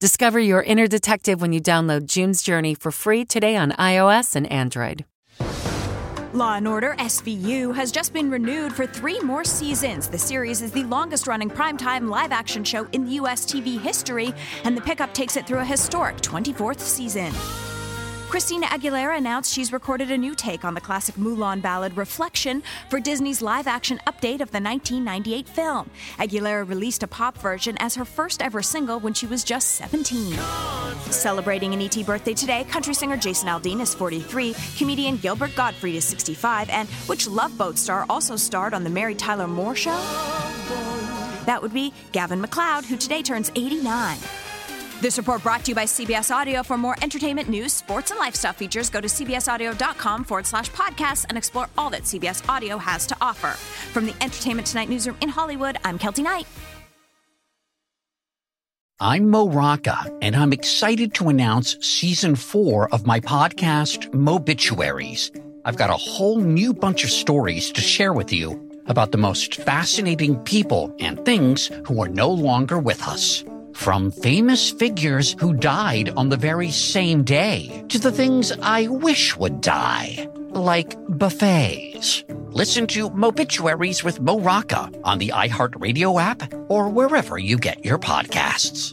Discover your inner detective when you download June's Journey for free today on iOS and Android. Law & Order SVU has just been renewed for 3 more seasons. The series is the longest-running primetime live-action show in U.S. TV history, and the pickup takes it through a historic 24th season. Christina Aguilera announced she's recorded a new take on the classic Mulan ballad Reflection for Disney's live-action update of the 1998 film. Aguilera released a pop version as her first ever single when she was just 17. Celebrating an E.T. birthday today, country singer Jason Aldean is 43, comedian Gilbert Gottfried is 65, and which Love Boat star also starred on the Mary Tyler Moore Show? That would be Gavin McLeod, who today turns 89. This report brought to you by CBS Audio. For more entertainment news, sports, and lifestyle features, go to cbsaudio.com/podcasts and explore all that CBS Audio has to offer. From the Entertainment Tonight newsroom in Hollywood, I'm Keltie Knight. I'm Mo Rocca, and I'm excited to announce Season 4 of my podcast, Mobituaries. I've got a whole new bunch of stories to share with you about the most fascinating people and things who are no longer with us. From famous figures who died on the very same day to the things I wish would die, like buffets. Listen to Mobituaries with Mo Rocca on the iHeartRadio app or wherever you get your podcasts.